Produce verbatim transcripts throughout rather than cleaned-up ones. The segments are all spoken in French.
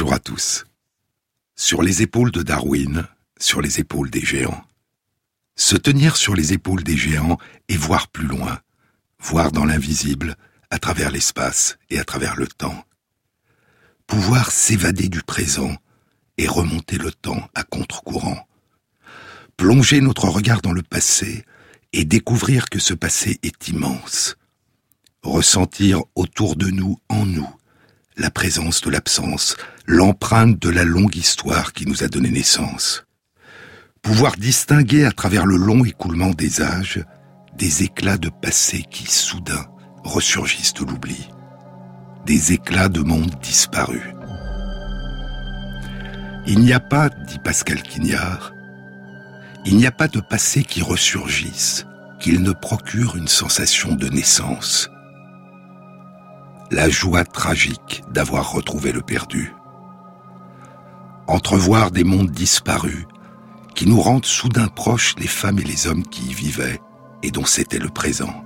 Bonjour à tous. Sur les épaules de Darwin, sur les épaules des géants. Se tenir sur les épaules des géants et voir plus loin, voir dans l'invisible, à travers l'espace et à travers le temps. Pouvoir s'évader du présent et remonter le temps à contre-courant. Plonger notre regard dans le passé et découvrir que ce passé est immense. Ressentir autour de nous, en nous, la présence de l'absence, l'empreinte de la longue histoire qui nous a donné naissance. Pouvoir distinguer à travers le long écoulement des âges des éclats de passé qui, soudain, ressurgissent de l'oubli. Des éclats de monde disparus. Il n'y a pas, dit Pascal Quignard, il n'y a pas de passé qui ressurgisse, qu'il ne procure une sensation de naissance. La joie tragique d'avoir retrouvé le perdu. Entrevoir des mondes disparus qui nous rendent soudain proches les femmes et les hommes qui y vivaient et dont c'était le présent.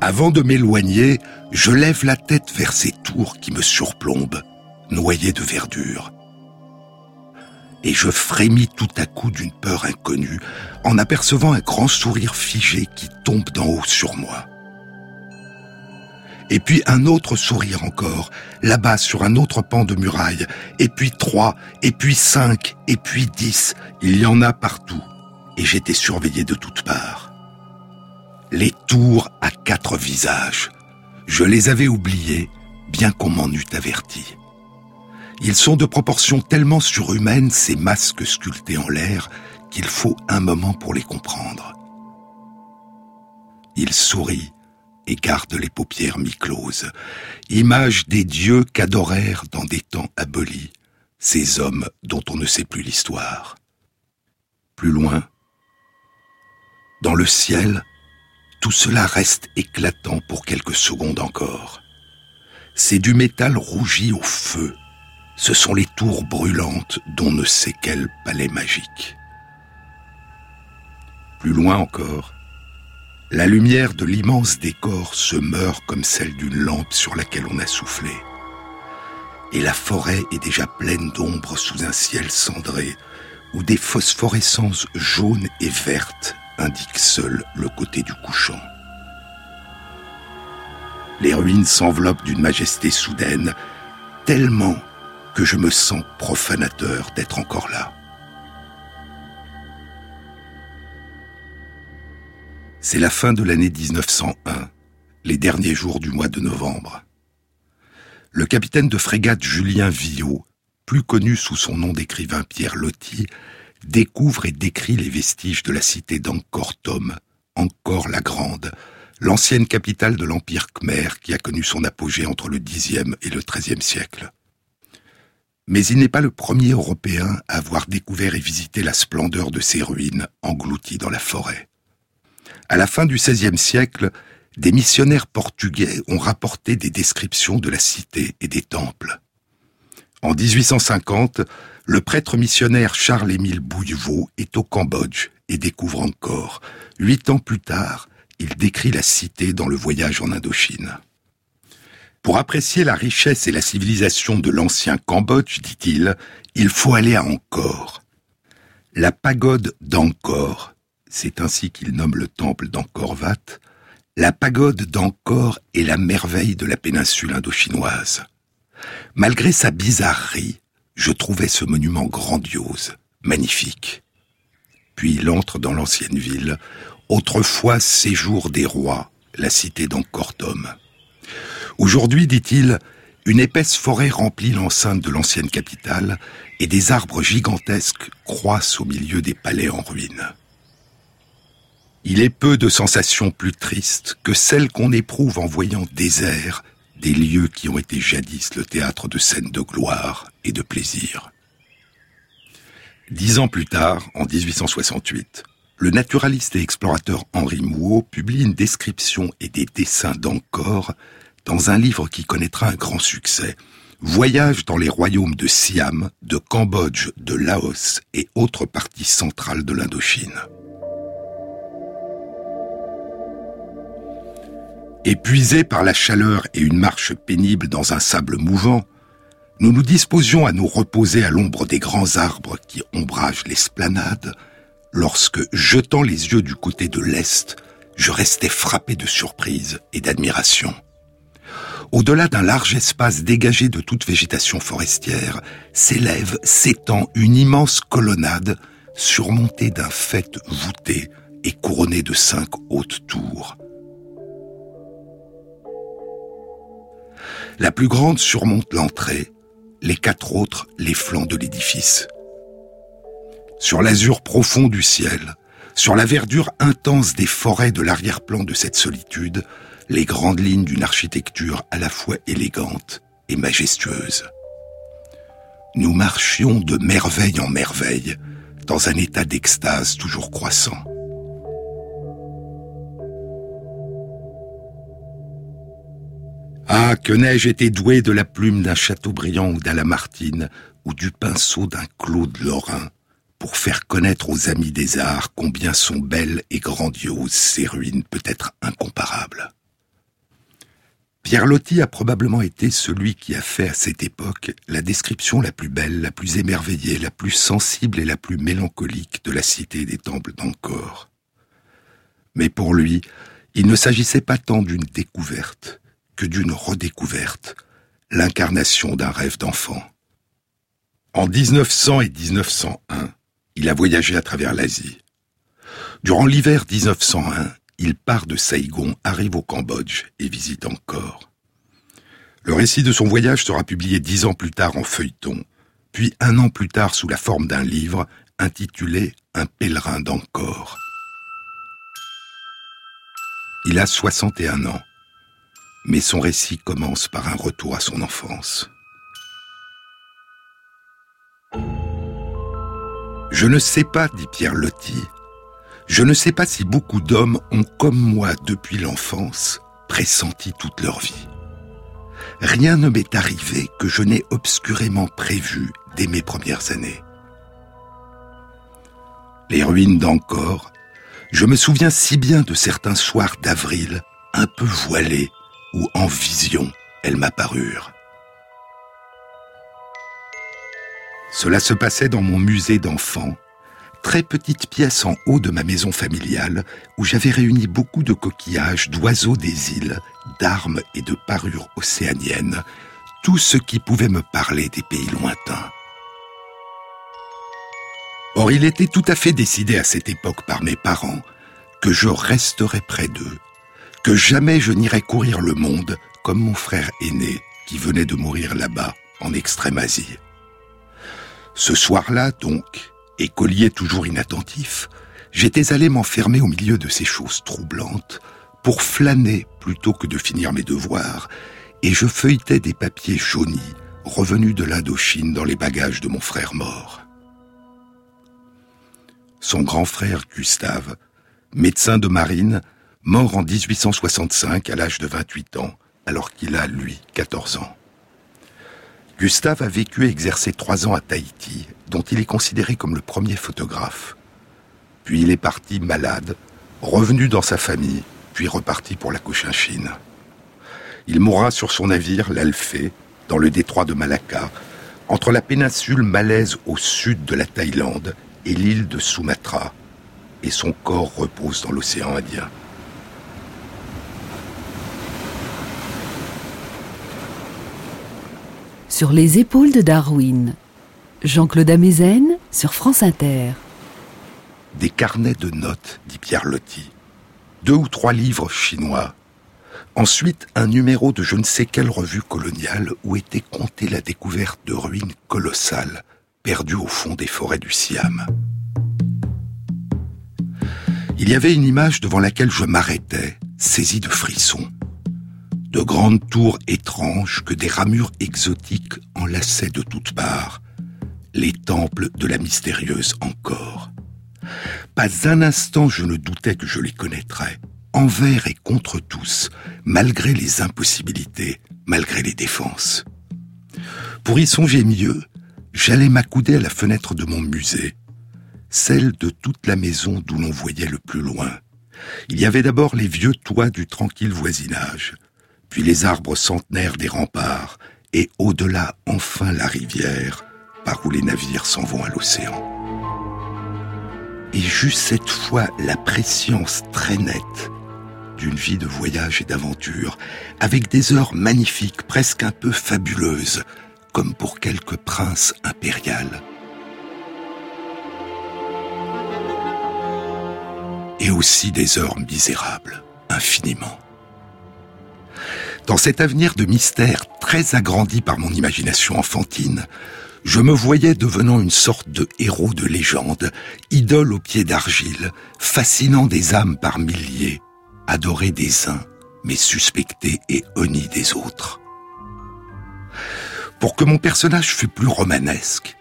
Avant de m'éloigner, je lève la tête vers ces tours qui me surplombent, noyées de verdure. Et je frémis tout à coup d'une peur inconnue en apercevant un grand sourire figé qui tombe d'en haut sur moi. Et puis un autre sourire encore, là-bas sur un autre pan de muraille, et puis trois, et puis cinq, et puis dix, il y en a partout, et j'étais surveillé de toutes parts. Les tours à quatre visages, je les avais oubliés, bien qu'on m'en eût averti. Ils sont de proportions tellement surhumaines, ces masques sculptés en l'air, qu'il faut un moment pour les comprendre. Il sourit et garde les paupières mi-closes, image des dieux qu'adorèrent dans des temps abolis, ces hommes dont on ne sait plus l'histoire. Plus loin, dans le ciel, tout cela reste éclatant pour quelques secondes encore. C'est du métal rougi au feu. Ce sont les tours brûlantes dont ne sait quel palais magique. Plus loin encore, la lumière de l'immense décor se meurt comme celle d'une lampe sur laquelle on a soufflé. Et la forêt est déjà pleine d'ombre sous un ciel cendré, où des phosphorescences jaunes et vertes indiquent seul le côté du couchant. Les ruines s'enveloppent d'une majesté soudaine, tellement que je me sens profanateur d'être encore là. C'est la fin de l'année dix-neuf cent un, les derniers jours du mois de novembre. Le capitaine de frégate Julien Viau, plus connu sous son nom d'écrivain Pierre Loti, découvre et décrit les vestiges de la cité d'Angkor Thom, Angkor la Grande, l'ancienne capitale de l'Empire khmer qui a connu son apogée entre le dixième et le treizième siècle. Mais il n'est pas le premier Européen à avoir découvert et visité la splendeur de ces ruines englouties dans la forêt. À la fin du seizième siècle, des missionnaires portugais ont rapporté des descriptions de la cité et des temples. En dix-huit cent cinquante, le prêtre missionnaire Charles-Émile Bouillevaux est au Cambodge et découvre Angkor. Huit ans plus tard, il décrit la cité dans le voyage en Indochine. Pour apprécier la richesse et la civilisation de l'ancien Cambodge, dit-il, il faut aller à Angkor. La pagode d'Angkor, c'est ainsi qu'il nomme le temple d'Angkor Wat, la pagode d'Angkor est la merveille de la péninsule indochinoise. Malgré sa bizarrerie, je trouvais ce monument grandiose, magnifique. Puis il entre dans l'ancienne ville, autrefois séjour des rois, la cité d'Angkor Thom. Aujourd'hui, dit-il, une épaisse forêt remplit l'enceinte de l'ancienne capitale et des arbres gigantesques croissent au milieu des palais en ruine. Il est peu de sensations plus tristes que celles qu'on éprouve en voyant déserts des lieux qui ont été jadis le théâtre de scènes de gloire et de plaisir. Dix ans plus tard, en dix-huit cent soixante-huit, le naturaliste et explorateur Henri Mouot publie une description et des dessins d'Angkor dans un livre qui connaîtra un grand succès, « Voyage dans les royaumes de Siam, de Cambodge, de Laos et autres parties centrales de l'Indochine ». Épuisés par la chaleur et une marche pénible dans un sable mouvant, nous nous disposions à nous reposer à l'ombre des grands arbres qui ombragent l'esplanade, lorsque, jetant les yeux du côté de l'est, je restais frappé de surprise et d'admiration. Au-delà d'un large espace dégagé de toute végétation forestière, s'élève, s'étend une immense colonnade surmontée d'un faîte voûté et couronnée de cinq hautes tours. La plus grande surmonte l'entrée, les quatre autres les flancs de l'édifice. Sur l'azur profond du ciel, sur la verdure intense des forêts de l'arrière-plan de cette solitude, les grandes lignes d'une architecture à la fois élégante et majestueuse. Nous marchions de merveille en merveille, dans un état d'extase toujours croissant. Ah, que n'ai-je été doué de la plume d'un Chateaubriand ou d'Alamartine, ou du pinceau d'un Claude Lorrain, pour faire connaître aux amis des arts combien sont belles et grandioses ces ruines peut-être incomparables. Pierre Loti a probablement été celui qui a fait à cette époque la description la plus belle, la plus émerveillée, la plus sensible et la plus mélancolique de la cité des temples d'Angkor. Mais pour lui, il ne s'agissait pas tant d'une découverte, que d'une redécouverte, l'incarnation d'un rêve d'enfant. En mille neuf cents et mille neuf cent un, il a voyagé à travers l'Asie. Durant l'hiver mille neuf cent un, il part de Saigon, arrive au Cambodge et visite Angkor. Le récit de son voyage sera publié dix ans plus tard en feuilleton, puis un an plus tard sous la forme d'un livre intitulé « Un pèlerin d'Angkor ». Il a soixante et un ans. Mais son récit commence par un retour à son enfance. « Je ne sais pas, dit Pierre Loti, je ne sais pas si beaucoup d'hommes ont, comme moi, depuis l'enfance, pressenti toute leur vie. Rien ne m'est arrivé que je n'ai obscurément prévu dès mes premières années. Les ruines d'Angkor, je me souviens si bien de certains soirs d'avril, un peu voilés, où en vision, elles m'apparurent. Cela se passait dans mon musée d'enfants, très petite pièce en haut de ma maison familiale, où j'avais réuni beaucoup de coquillages d'oiseaux des îles, d'armes et de parures océaniennes, tout ce qui pouvait me parler des pays lointains. Or, il était tout à fait décidé à cette époque par mes parents que je resterais près d'eux, que jamais je n'irais courir le monde comme mon frère aîné qui venait de mourir là-bas, en Extrême-Asie. Ce soir-là, donc, écolier toujours inattentif, j'étais allé m'enfermer au milieu de ces choses troublantes pour flâner plutôt que de finir mes devoirs, et je feuilletais des papiers jaunis revenus de l'Indochine dans les bagages de mon frère mort. Son grand frère Gustave, médecin de marine, mort en dix-huit cent soixante-cinq à l'âge de vingt-huit ans, alors qu'il a, lui, quatorze ans. Gustave a vécu et exercé trois ans à Tahiti, dont il est considéré comme le premier photographe. Puis il est parti malade, revenu dans sa famille, puis reparti pour la Cochinchine. Il mourra sur son navire, l'Alphée, dans le détroit de Malacca, entre la péninsule malaise au sud de la Thaïlande et l'île de Sumatra, et son corps repose dans l'océan Indien. Sur les épaules de Darwin, Jean-Claude Amezen sur France Inter. Des carnets de notes, dit Pierre Loti. Deux ou trois livres chinois. Ensuite, un numéro de je ne sais quelle revue coloniale où était comptée la découverte de ruines colossales perdues au fond des forêts du Siam. Il y avait une image devant laquelle je m'arrêtais, saisi de frissons. De grandes tours étranges que des ramures exotiques enlaçaient de toutes parts, les temples de la mystérieuse Angkor. Pas un instant je ne doutais que je les connaîtrais, envers et contre tous, malgré les impossibilités, malgré les défenses. Pour y songer mieux, j'allais m'accouder à la fenêtre de mon musée, celle de toute la maison d'où l'on voyait le plus loin, Il y avait d'abord les vieux toits du tranquille voisinage, puis les arbres centenaires des remparts, et au-delà, enfin, la rivière, par où les navires s'en vont à l'océan. Et j'eus cette fois la prescience très nette d'une vie de voyage et d'aventure, avec des heures magnifiques, presque un peu fabuleuses, comme pour quelque prince impérial. Et aussi des heures misérables, infiniment. Dans cet avenir de mystère très agrandi par mon imagination enfantine, je me voyais devenant une sorte de héros de légende, idole aux pieds d'argile, fascinant des âmes par milliers, adoré des uns, mais suspecté et honni des autres. Pour que mon personnage fût plus romanesque,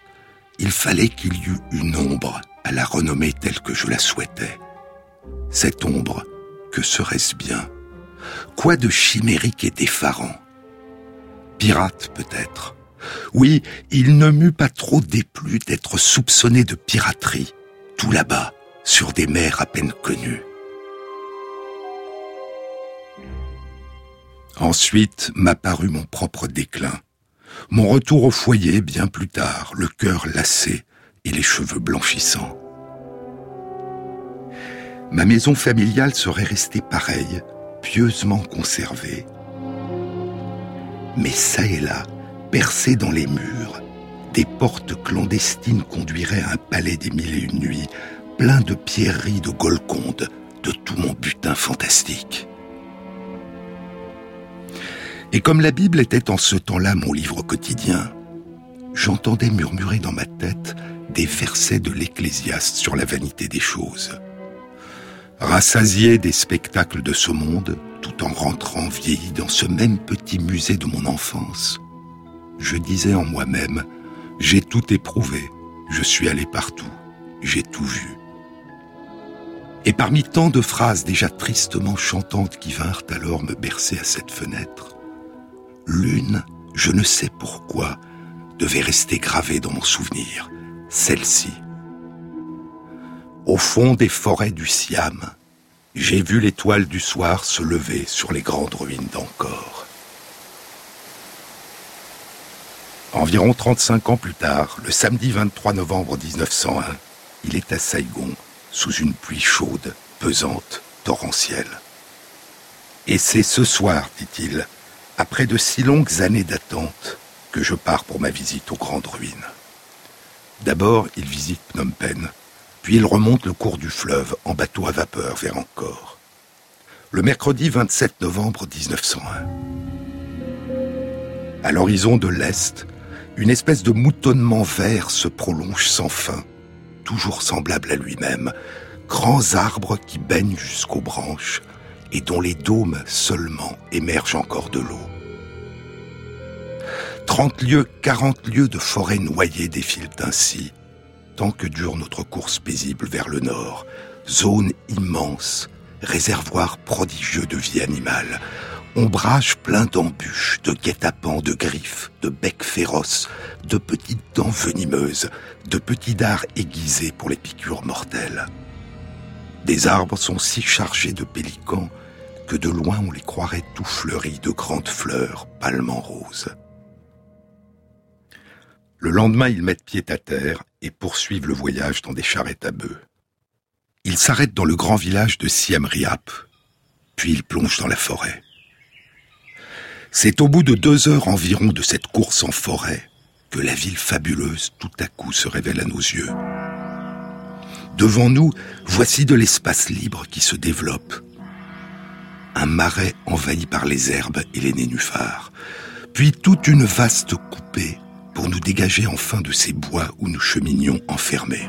il fallait qu'il y eût une ombre à la renommée telle que je la souhaitais. Cette ombre, que serait-ce bien ? Quoi de chimérique et d'effarant ? Pirate, peut-être. Oui, il ne m'eût pas trop déplu d'être soupçonné de piraterie, tout là-bas, sur des mers à peine connues. Ensuite m'apparut mon propre déclin. Mon retour au foyer, bien plus tard, le cœur lassé et les cheveux blanchissants. Ma maison familiale serait restée pareille, pieusement conservée. Mais ça et là, percée dans les murs, des portes clandestines conduiraient à un palais des mille et une nuits, plein de pierreries de Golconde, de tout mon butin fantastique. Et comme la Bible était en ce temps-là mon livre quotidien, j'entendais murmurer dans ma tête des versets de l'Ecclésiaste sur la vanité des choses. Rassasié des spectacles de ce monde, tout en rentrant vieilli dans ce même petit musée de mon enfance, je disais en moi-même « J'ai tout éprouvé, je suis allé partout, j'ai tout vu. » Et parmi tant de phrases déjà tristement chantantes qui vinrent alors me bercer à cette fenêtre, l'une, je ne sais pourquoi, devait rester gravée dans mon souvenir, celle-ci. Au fond des forêts du Siam, j'ai vu l'étoile du soir se lever sur les grandes ruines d'Angkor. Environ trente-cinq ans plus tard, le samedi vingt-trois novembre mille neuf cent un, il est à Saigon, sous une pluie chaude, pesante, torrentielle. « Et c'est ce soir, dit-il, après de si longues années d'attente, que je pars pour ma visite aux grandes ruines. » D'abord, il visite Phnom Penh, puis il remonte le cours du fleuve en bateau à vapeur vers Angkor. Le mercredi vingt-sept novembre mille neuf cent un. À l'horizon de l'Est, une espèce de moutonnement vert se prolonge sans fin, toujours semblable à lui-même, grands arbres qui baignent jusqu'aux branches, et dont les dômes seulement émergent encore de l'eau. Trente lieues, quarante lieues de forêt noyée défilent ainsi, tant que dure notre course paisible vers le nord, zone immense, réservoir prodigieux de vie animale, ombrage plein d'embûches, de guet-apens, de griffes, de becs féroces, de petites dents venimeuses, de petits dards aiguisés pour les piqûres mortelles. Des arbres sont si chargés de pélicans que de loin on les croirait tout fleuris de grandes fleurs pâlement roses. Le lendemain, ils mettent pied à terre et poursuivent le voyage dans des charrettes à bœufs. Ils s'arrêtent dans le grand village de Siem Reap, puis ils plongent dans la forêt. C'est au bout de deux heures environ de cette course en forêt que la ville fabuleuse tout à coup se révèle à nos yeux. Devant nous, voici de l'espace libre qui se développe. Un marais envahi par les herbes et les nénuphars, puis toute une vaste coupée pour nous dégager enfin de ces bois où nous cheminions enfermés.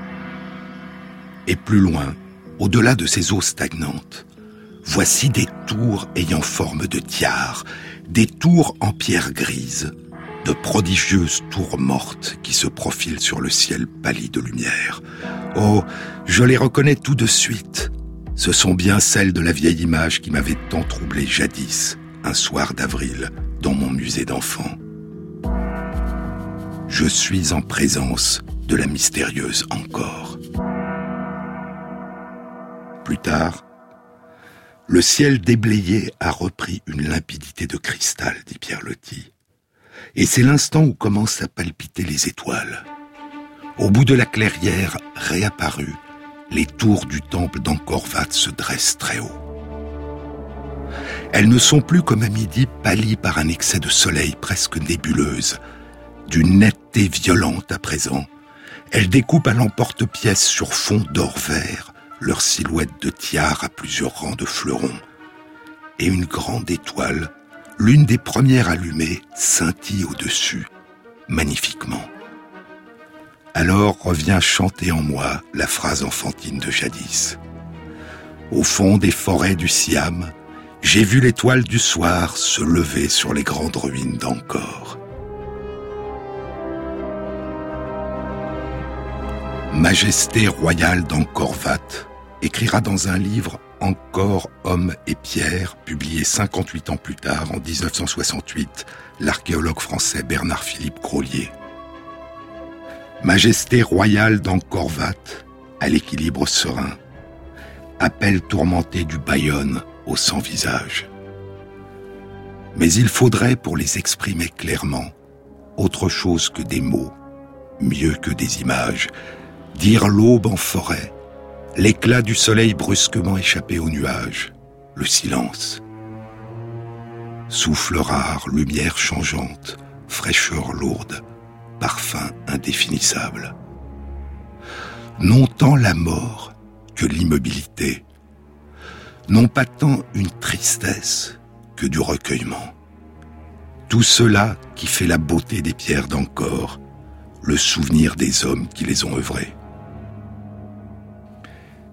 Et plus loin, au-delà de ces eaux stagnantes, voici des tours ayant forme de tiares, des tours en pierre grise, de prodigieuses tours mortes qui se profilent sur le ciel pâli de lumière. Oh, je les reconnais tout de suite. Ce sont bien celles de la vieille image qui m'avait tant troublé jadis, un soir d'avril, dans mon musée d'enfant. Je suis en présence de la mystérieuse Angkor. Plus tard, Le ciel déblayé a repris une limpidité de cristal, dit Pierre Loti. Et c'est l'instant où commencent à palpiter les étoiles. Au bout de la clairière, réapparue, les tours du temple d'Angkor Wat se dressent très haut. Elles ne sont plus, comme à midi, pâlies par un excès de soleil presque nébuleuse. D'une netteté violente à présent, elles découpent à l'emporte-pièce sur fond d'or vert leur silhouette de tiare à plusieurs rangs de fleurons. Et une grande étoile, l'une des premières allumées, scintille au-dessus, magnifiquement. Alors revient chanter en moi la phrase enfantine de jadis. Au fond des forêts du Siam, j'ai vu l'étoile du soir se lever sur les grandes ruines d'Angkor. Majesté royale d'Angkor Wat écrira dans un livre Encore, Hommes et Pierre, publié cinquante-huit ans plus tard, en dix-neuf cent soixante-huit, l'archéologue français Bernard-Philippe Groslier. Majesté royale d'Angkor Wat, à l'équilibre serein, appel tourmenté du Bayonne au sans-visage. Mais il faudrait, pour les exprimer clairement, autre chose que des mots, mieux que des images, dire l'aube en forêt, l'éclat du soleil brusquement échappé aux nuages, le silence. Souffle rare, lumière changeante, fraîcheur lourde, parfum indéfinissable. Non tant la mort que l'immobilité, non pas tant une tristesse que du recueillement. Tout cela qui fait la beauté des pierres d'Angkor, le souvenir des hommes qui les ont œuvrés.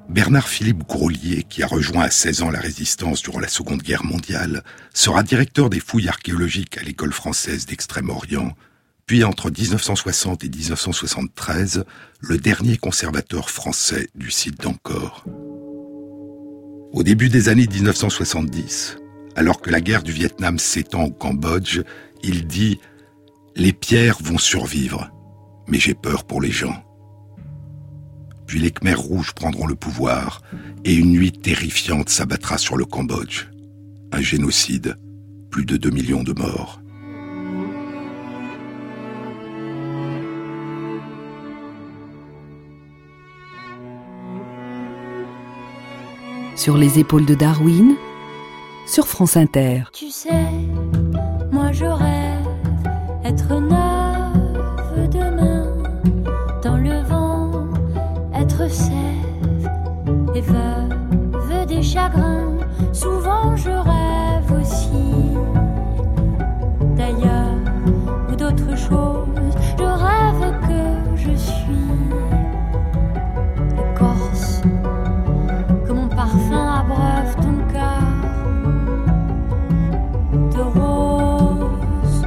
Bernard-Philippe Groslier, qui a rejoint à seize ans la résistance durant la Seconde Guerre mondiale, sera directeur des fouilles archéologiques à l'école française d'Extrême-Orient, puis entre dix-neuf cent soixante et dix-neuf cent soixante-treize, le dernier conservateur français du site d'Angkor. Au début des années dix-neuf cent soixante-dix, alors que la guerre du Vietnam s'étend au Cambodge, il dit « Les pierres vont survivre, mais j'ai peur pour les gens ». Puis les Khmers rouges prendront le pouvoir et une nuit terrifiante s'abattra sur le Cambodge. Un génocide, plus de deux millions de morts. Sur les épaules de Darwin, sur France Inter. Tu sais, moi je rêve être neuve demain dans le vent. Être sève et veuve des chagrins. Souvent je rêve aussi d'ailleurs ou d'autre chose. Je rêve que je suis écorce, que mon parfum abreuve ton cœur de rose,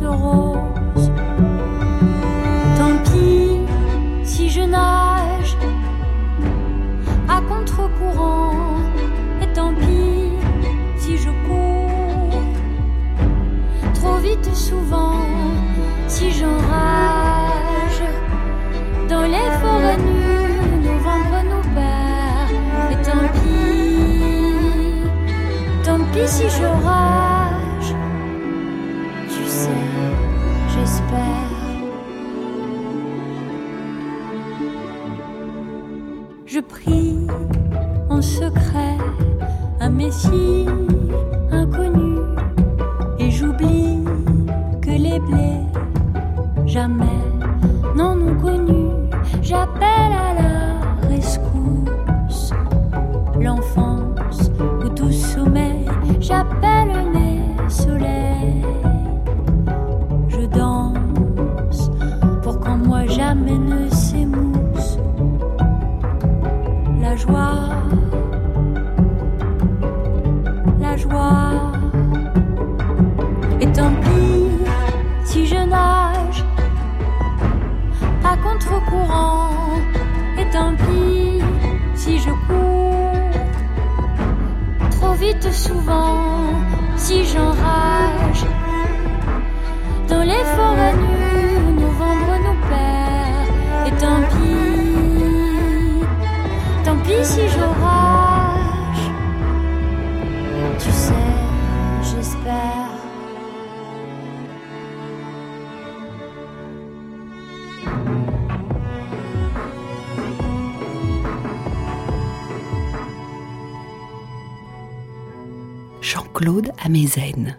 de rose. Tant pis je nage à contre-courant, et tant pis si je cours trop vite souvent, si j'enrage dans les forêts nues, novembre nous perd, et tant pis, tant pis si je rage, tu sais, j'espère. Je prie en secret un messie inconnu et j'oublie que les blés jamais n'en ont connu. J'appelle à la rescousse l'enfance où tout sommeille. J'appelle les soleils. Je danse pour qu'en moi jamais ne s'émousse la joie, la joie. Et tant pis si je nage à contre-courant. Et tant pis si je cours trop vite souvent, si j'enrage dans les forêts nues, novembre nous perd. Et tant pis, tant pis si je rage. Jean-Claude Ameisen.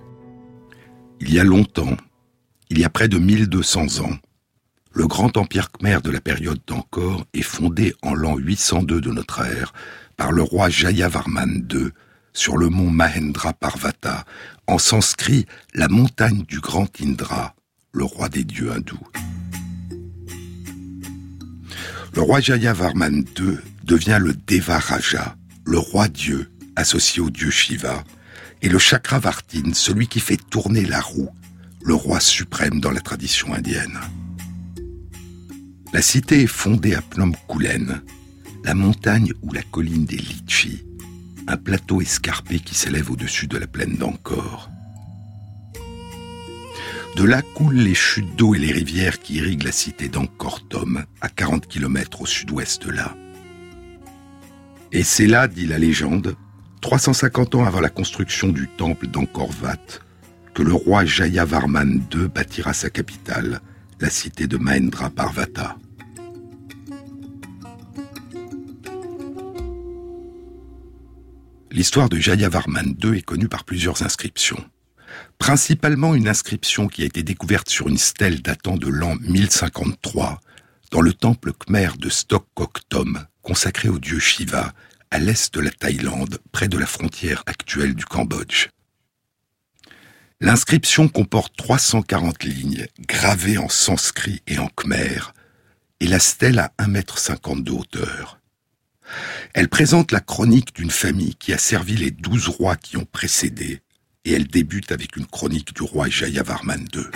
Il y a longtemps, il y a près de mille deux cents ans, le grand empire khmer de la période d'Angkor est fondé en l'an huit cent deux de notre ère par le roi Jayavarman deux sur le mont Mahendraparvata, en sanskrit la montagne du grand Indra, le roi des dieux hindous. Le roi Jayavarman deux devient le Devaraja, le roi-dieu associé au dieu Shiva, et le Chakravartin, celui qui fait tourner la roue, le roi suprême dans la tradition indienne. La cité est fondée à Phnom Kulen, la montagne ou la colline des litchis, un plateau escarpé qui s'élève au-dessus de la plaine d'Angkor. De là coulent les chutes d'eau et les rivières qui irriguent la cité d'Angkor Thom, à quarante kilomètres au sud-ouest de là. Et c'est là, dit la légende, trois cent cinquante ans avant la construction du temple d'Angkor Wat, que le roi Jayavarman deux bâtira sa capitale, la cité de Mahendraparvata. L'histoire de Jayavarman deux est connue par plusieurs inscriptions. Principalement une inscription qui a été découverte sur une stèle datant de l'an mille cinquante-trois, dans le temple khmer de Stokkokthom, consacré au dieu Shiva, à l'est de la Thaïlande, près de la frontière actuelle du Cambodge. L'inscription comporte trois cent quarante lignes, gravées en sanskrit et en khmer, et la stèle a un mètre cinquante de hauteur. Elle présente la chronique d'une famille qui a servi les douze rois qui ont précédé, et elle débute avec une chronique du roi Jayavarman deux.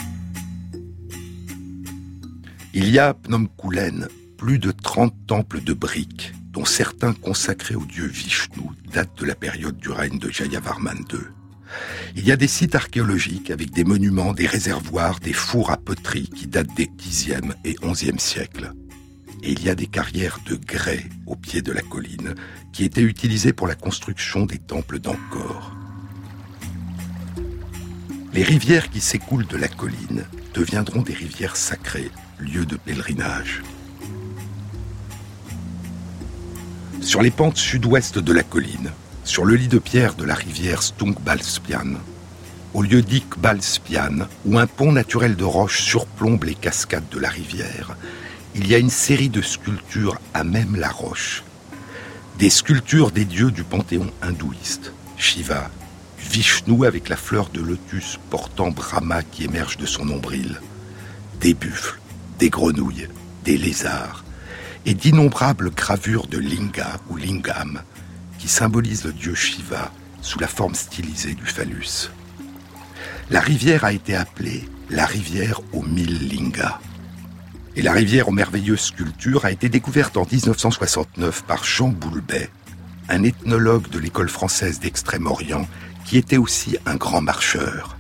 Il y a à Phnom Kulen plus de trente temples de briques, dont certains consacrés au dieu Vishnu datent de la période du règne de Jayavarman deux. Il y a des sites archéologiques avec des monuments, des réservoirs, des fours à poterie qui datent des dixième et onzième siècles. Et il y a des carrières de grès au pied de la colline qui étaient utilisées pour la construction des temples d'Angkor. Les rivières qui s'écoulent de la colline deviendront des rivières sacrées, lieux de pèlerinage. Sur les pentes sud-ouest de la colline, sur le lit de pierre de la rivière Stungbalspian, au lieu d'Ikbalspian, où un pont naturel de roche surplombe les cascades de la rivière, il y a une série de sculptures à même la roche. Des sculptures des dieux du panthéon hindouiste, Shiva, Vishnu avec la fleur de lotus portant Brahma qui émerge de son nombril, des buffles, des grenouilles, des lézards, et d'innombrables gravures de linga ou lingam qui symbolisent le dieu Shiva sous la forme stylisée du phallus. La rivière a été appelée la rivière aux mille lingas. Et la rivière aux merveilleuses sculptures a été découverte en dix-neuf cent soixante-neuf par Jean Boulbey, un ethnologue de l'école française d'Extrême-Orient qui était aussi un grand marcheur.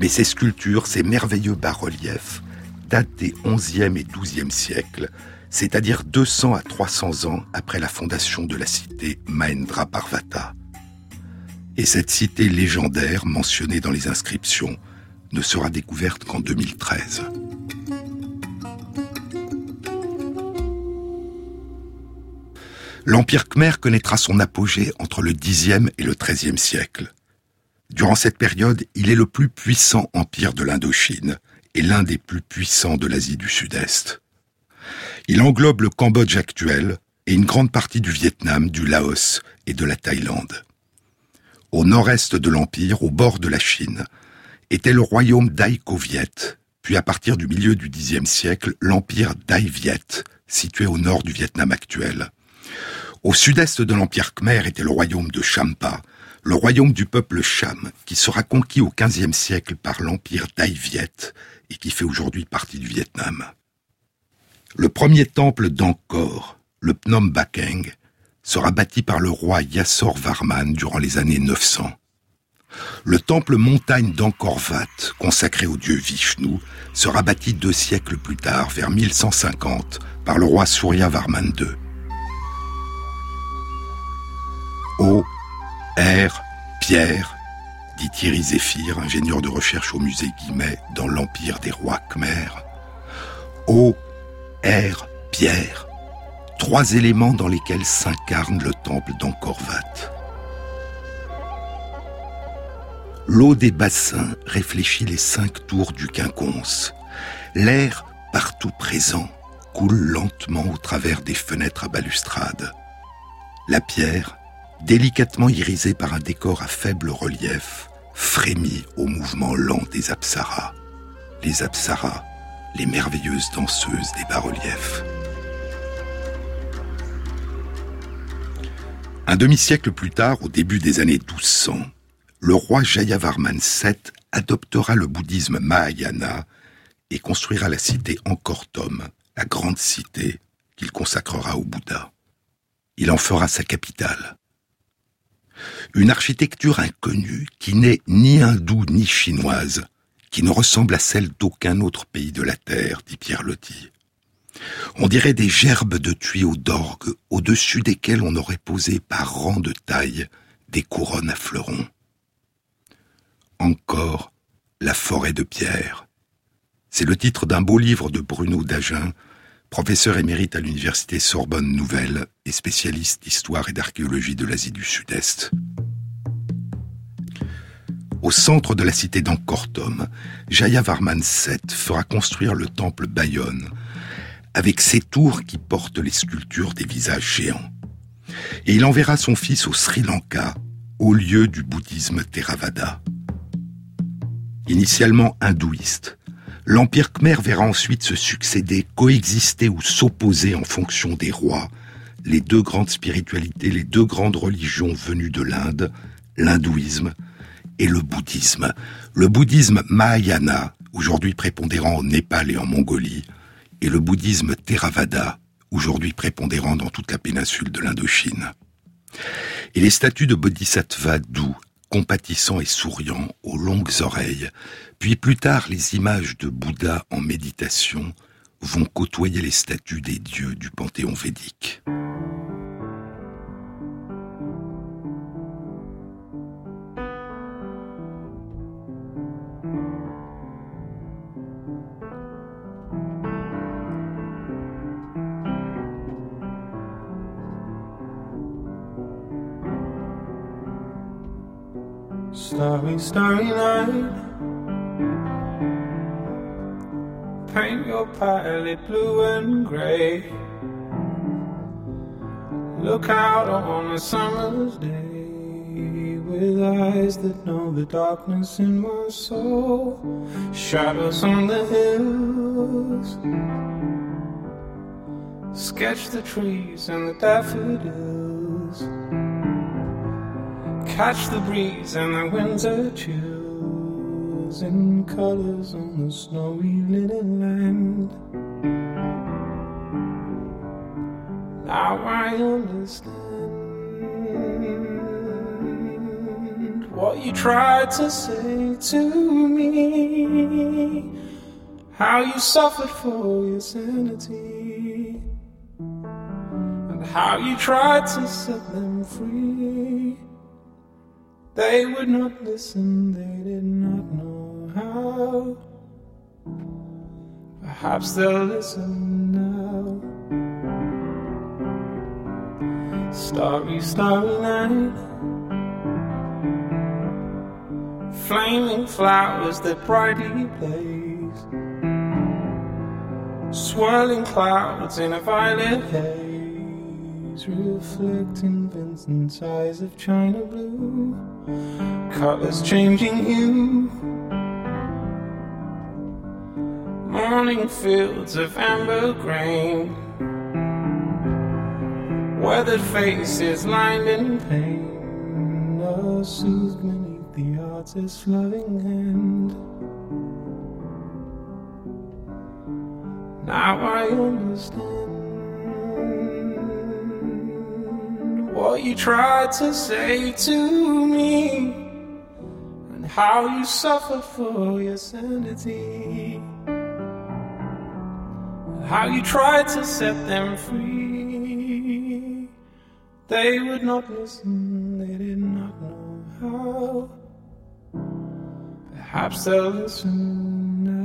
Mais ces sculptures, ces merveilleux bas-reliefs, datent des onzième et douzième siècles, c'est-à-dire deux cents à trois cents ans après la fondation de la cité Mahendraparvata. Et cette cité légendaire, mentionnée dans les inscriptions, ne sera découverte qu'en deux mille treize. L'Empire khmer connaîtra son apogée entre le dixième et le treizième siècle. Durant cette période, il est le plus puissant empire de l'Indochine et l'un des plus puissants de l'Asie du Sud-Est. Il englobe le Cambodge actuel et une grande partie du Vietnam, du Laos et de la Thaïlande. Au nord-est de l'Empire, au bord de la Chine, était le royaume Dai Viet, puis à partir du milieu du dixième siècle, l'Empire Dai Viet, situé au nord du Vietnam actuel. Au sud-est de l'Empire khmer était le royaume de Champa, le royaume du peuple Cham, qui sera conquis au quinzième siècle par l'Empire Dai Viet et qui fait aujourd'hui partie du Vietnam. Le premier temple d'Angkor, le Phnom Bakeng, sera bâti par le roi Yasovarman durant les années neuf cents. Le temple montagne d'Angkor Wat, consacré au dieu Vishnu, sera bâti deux siècles plus tard, vers mille cent cinquante, par le roi Suryavarman deux. O, R, Pierre, dit Thierry Zéphir, ingénieur de recherche au musée Guimet dans l'Empire des rois khmers. O, R, Pierre, trois éléments dans lesquels s'incarne le temple d'Angkor Wat. L'eau des bassins réfléchit les cinq tours du quinconce. L'air, partout présent, coule lentement au travers des fenêtres à balustrade. La pierre, délicatement irisée par un décor à faible relief, frémit au mouvement lent des apsaras. Les apsaras, les merveilleuses danseuses des bas-reliefs. Un demi-siècle plus tard, au début des années douze cents, le roi Jayavarman sept adoptera le bouddhisme Mahayana et construira la cité Angkor Thom, la grande cité qu'il consacrera au Bouddha. Il en fera sa capitale. Une architecture inconnue qui n'est ni hindoue ni chinoise, qui ne ressemble à celle d'aucun autre pays de la Terre, dit Pierre Loti. On dirait des gerbes de tuyaux d'orgue, au-dessus desquelles on aurait posé par rang de taille des couronnes à fleurons. Encore la forêt de pierre. C'est le titre d'un beau livre de Bruno Dagen, professeur émérite à l'université Sorbonne Nouvelle et spécialiste d'histoire et d'archéologie de l'Asie du Sud-Est. Au centre de la cité d'Angkor Thom, Jayavarman sept fera construire le temple Bayonne, avec ses tours qui portent les sculptures des visages géants. Et il enverra son fils au Sri Lanka, au lieu du bouddhisme Theravada. Initialement hindouiste, l'Empire khmer verra ensuite se succéder, coexister ou s'opposer en fonction des rois, les deux grandes spiritualités, les deux grandes religions venues de l'Inde, l'hindouisme et le bouddhisme. Le bouddhisme Mahayana, aujourd'hui prépondérant au Népal et en Mongolie, et le bouddhisme Theravada, aujourd'hui prépondérant dans toute la péninsule de l'Indochine. Et les statues de bodhisattvas doux, compatissant et souriant aux longues oreilles, puis plus tard les images de Bouddha en méditation vont côtoyer les statues des dieux du panthéon védique. Starry, starry night, paint your palette blue and grey, look out on a summer's day, with eyes that know the darkness in my soul, shadows on the hills, sketch the trees and the daffodils, catch the breeze and the winter chills in colors on the snowy little land. Now I understand what you tried to say to me, how you suffered for your sanity, and how you tried to set them free. They would not listen, they did not know how. Perhaps they'll listen now. Starry, starry night, flaming flowers that brightly blaze, swirling clouds in a violet haze, reflecting Vincent's eyes of china blue, colors changing hue, morning fields of amber grain, weathered faces lined in pain, are soothed beneath the artist's loving hand. Now I understand what you tried to say to me, and how you suffered for your sanity, and how you tried to set them free. They would not listen, they did not know how. Perhaps they'll listen now.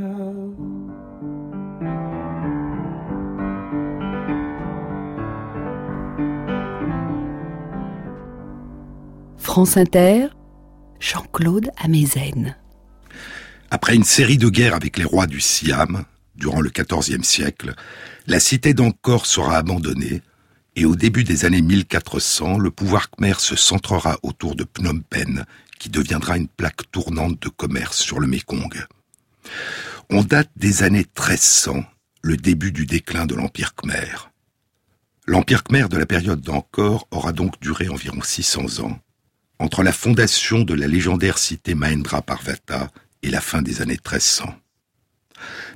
France Inter, Jean-Claude Ameisen. Après une série de guerres avec les rois du Siam, durant le quatorzième siècle, la cité d'Angkor sera abandonnée et au début des années mille quatre cents, le pouvoir khmer se centrera autour de Phnom Penh, qui deviendra une plaque tournante de commerce sur le Mékong. On date des années mille trois cents, le début du déclin de l'Empire khmer. L'Empire khmer de la période d'Angkor aura donc duré environ six cents ans, entre la fondation de la légendaire cité Mahendraparvata et la fin des années mille trois cents.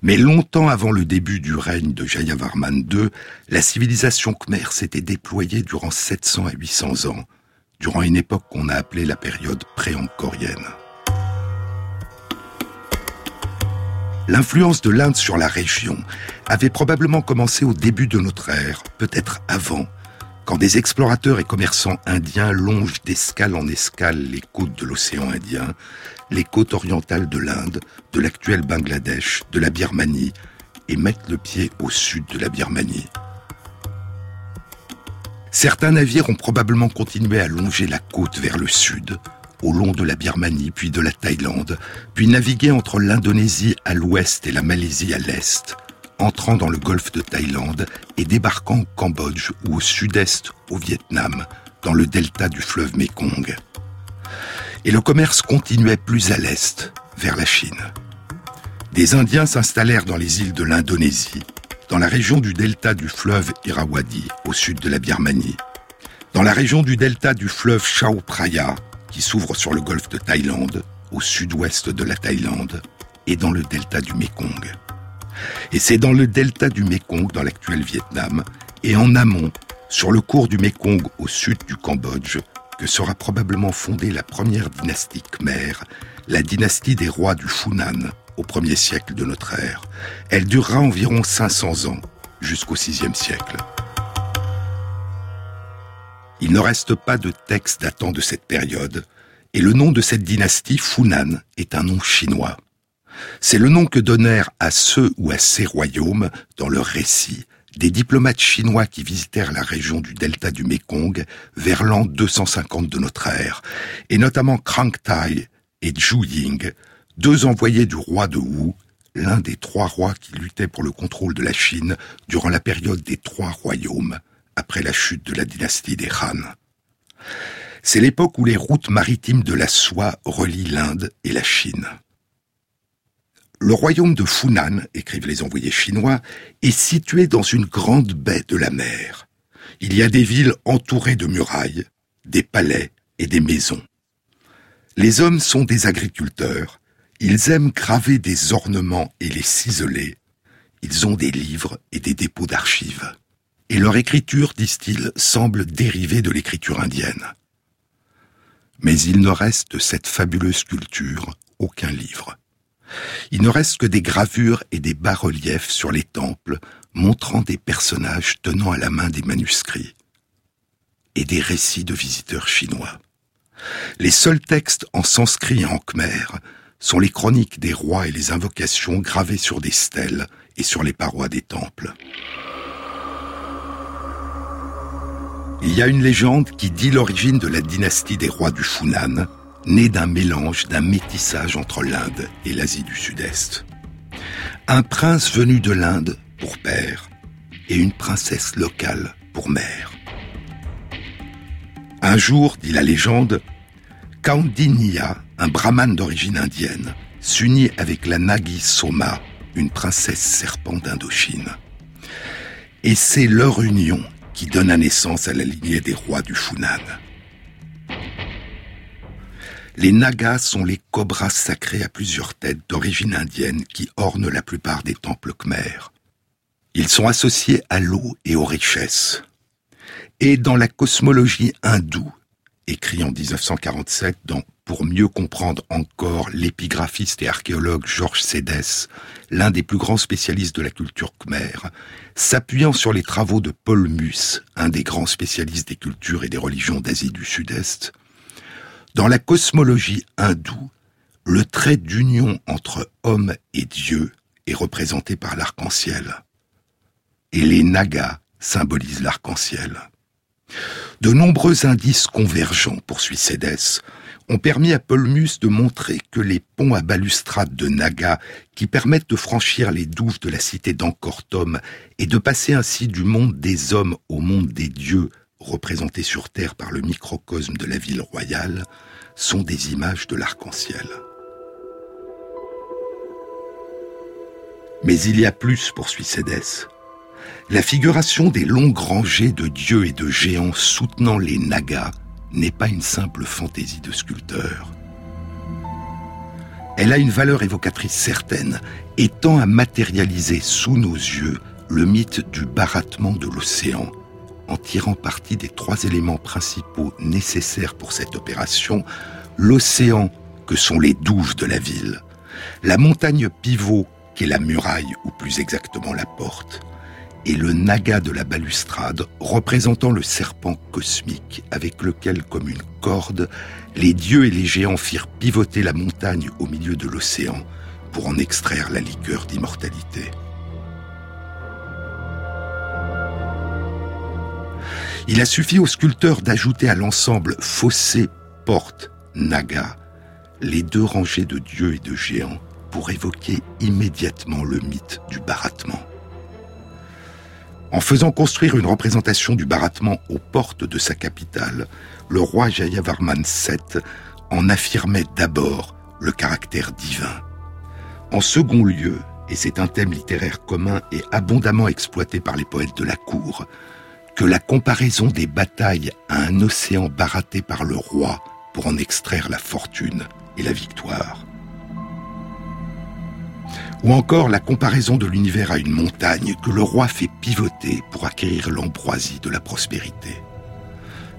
Mais longtemps avant le début du règne de Jayavarman deux, la civilisation khmer s'était déployée durant sept cents à huit cents ans, durant une époque qu'on a appelée la période pré-angkorienne. L'influence de l'Inde sur la région avait probablement commencé au début de notre ère, peut-être avant, quand des explorateurs et commerçants indiens longent d'escale en escale les côtes de l'océan Indien, les côtes orientales de l'Inde, de l'actuel Bangladesh, de la Birmanie, et mettent le pied au sud de la Birmanie. Certains navires ont probablement continué à longer la côte vers le sud, au long de la Birmanie, puis de la Thaïlande, puis navigué entre l'Indonésie à l'ouest et la Malaisie à l'est, entrant dans le golfe de Thaïlande et débarquant au Cambodge ou au sud-est au Vietnam, dans le delta du fleuve Mékong. Et le commerce continuait plus à l'est, vers la Chine. Des Indiens s'installèrent dans les îles de l'Indonésie, dans la région du delta du fleuve Irrawaddy, au sud de la Birmanie, dans la région du delta du fleuve Chao Phraya, qui s'ouvre sur le golfe de Thaïlande, au sud-ouest de la Thaïlande, et dans le delta du Mékong. Et c'est dans le delta du Mékong, dans l'actuel Vietnam, et en amont, sur le cours du Mékong au sud du Cambodge, que sera probablement fondée la première dynastie khmer, la dynastie des rois du Funan, au premier siècle de notre ère. Elle durera environ cinq cents ans, jusqu'au sixième siècle. Il ne reste pas de texte datant de cette période, et le nom de cette dynastie, Funan, est un nom chinois. C'est le nom que donnèrent à ce ou à ces royaumes, dans leur récit, des diplomates chinois qui visitèrent la région du delta du Mékong vers l'an deux cent cinquante de notre ère, et notamment Krang Tai et Zhu Ying, deux envoyés du roi de Wu, l'un des trois rois qui luttaient pour le contrôle de la Chine durant la période des trois royaumes, après la chute de la dynastie des Han. C'est l'époque où les routes maritimes de la soie relient l'Inde et la Chine. Le royaume de Funan, écrivent les envoyés chinois, est situé dans une grande baie de la mer. Il y a des villes entourées de murailles, des palais et des maisons. Les hommes sont des agriculteurs. Ils aiment graver des ornements et les ciseler. Ils ont des livres et des dépôts d'archives. Et leur écriture, disent-ils, semble dérivée de l'écriture indienne. Mais il ne reste de cette fabuleuse culture aucun livre. Il ne reste que des gravures et des bas-reliefs sur les temples montrant des personnages tenant à la main des manuscrits et des récits de visiteurs chinois. Les seuls textes en sanskrit et en khmer sont les chroniques des rois et les invocations gravées sur des stèles et sur les parois des temples. Il y a une légende qui dit l'origine de la dynastie des rois du Funan, né d'un mélange, d'un métissage entre l'Inde et l'Asie du Sud-Est. Un prince venu de l'Inde pour père et une princesse locale pour mère. Un jour, dit la légende, Kaundinya, un brahmane d'origine indienne, s'unit avec la Nagi Soma, une princesse serpent d'Indochine. Et c'est leur union qui donna naissance à la lignée des rois du Funan. Les Nagas sont les cobras sacrés à plusieurs têtes d'origine indienne qui ornent la plupart des temples khmers. Ils sont associés à l'eau et aux richesses. Et dans la cosmologie hindoue, écrit en dix-neuf cent quarante-sept dans « Pour mieux comprendre encore » l'épigraphiste et archéologue Georges Sédès, l'un des plus grands spécialistes de la culture khmère, s'appuyant sur les travaux de Paul Mus, un des grands spécialistes des cultures et des religions d'Asie du Sud-Est, dans la cosmologie hindoue, le trait d'union entre homme et Dieu est représenté par l'arc-en-ciel. Et les Nagas symbolisent l'arc-en-ciel. De nombreux indices convergents, poursuit Sédès, ont permis à Paul Mus de montrer que les ponts à balustrade de Naga, qui permettent de franchir les douves de la cité d'Angkor Thom et de passer ainsi du monde des hommes au monde des dieux, représentés sur Terre par le microcosme de la ville royale, sont des images de l'arc-en-ciel. Mais il y a plus, poursuit Sédès. La figuration des longues rangées de dieux et de géants soutenant les nagas n'est pas une simple fantaisie de sculpteur. Elle a une valeur évocatrice certaine et tend à matérialiser sous nos yeux le mythe du barattement de l'océan, en tirant parti des trois éléments principaux nécessaires pour cette opération, l'océan que sont les douves de la ville, la montagne pivot qu'est la muraille ou plus exactement la porte, et le naga de la balustrade, représentant le serpent cosmique avec lequel, comme une corde, les dieux et les géants firent pivoter la montagne au milieu de l'océan pour en extraire la liqueur d'immortalité. Il a suffi au sculpteur d'ajouter à l'ensemble fossé, porte, naga, les deux rangées de dieux et de géants pour évoquer immédiatement le mythe du barattement. En faisant construire une représentation du barattement aux portes de sa capitale, le roi Jayavarman sept en affirmait d'abord le caractère divin. En second lieu, et c'est un thème littéraire commun et abondamment exploité par les poètes de la cour, que la comparaison des batailles à un océan baratté par le roi pour en extraire la fortune et la victoire. Ou encore la comparaison de l'univers à une montagne que le roi fait pivoter pour acquérir l'ambroisie de la prospérité.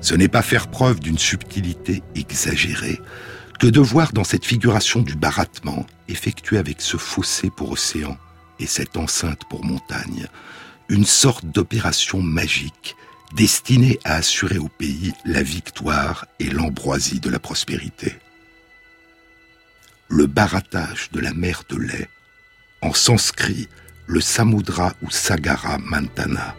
Ce n'est pas faire preuve d'une subtilité exagérée que de voir dans cette figuration du barattement, effectuée avec ce fossé pour océan et cette enceinte pour montagne, une sorte d'opération magique destinée à assurer au pays la victoire et l'ambroisie de la prospérité. Le barattage de la mer de lait, en sanskrit, le samudra ou sagara mantana.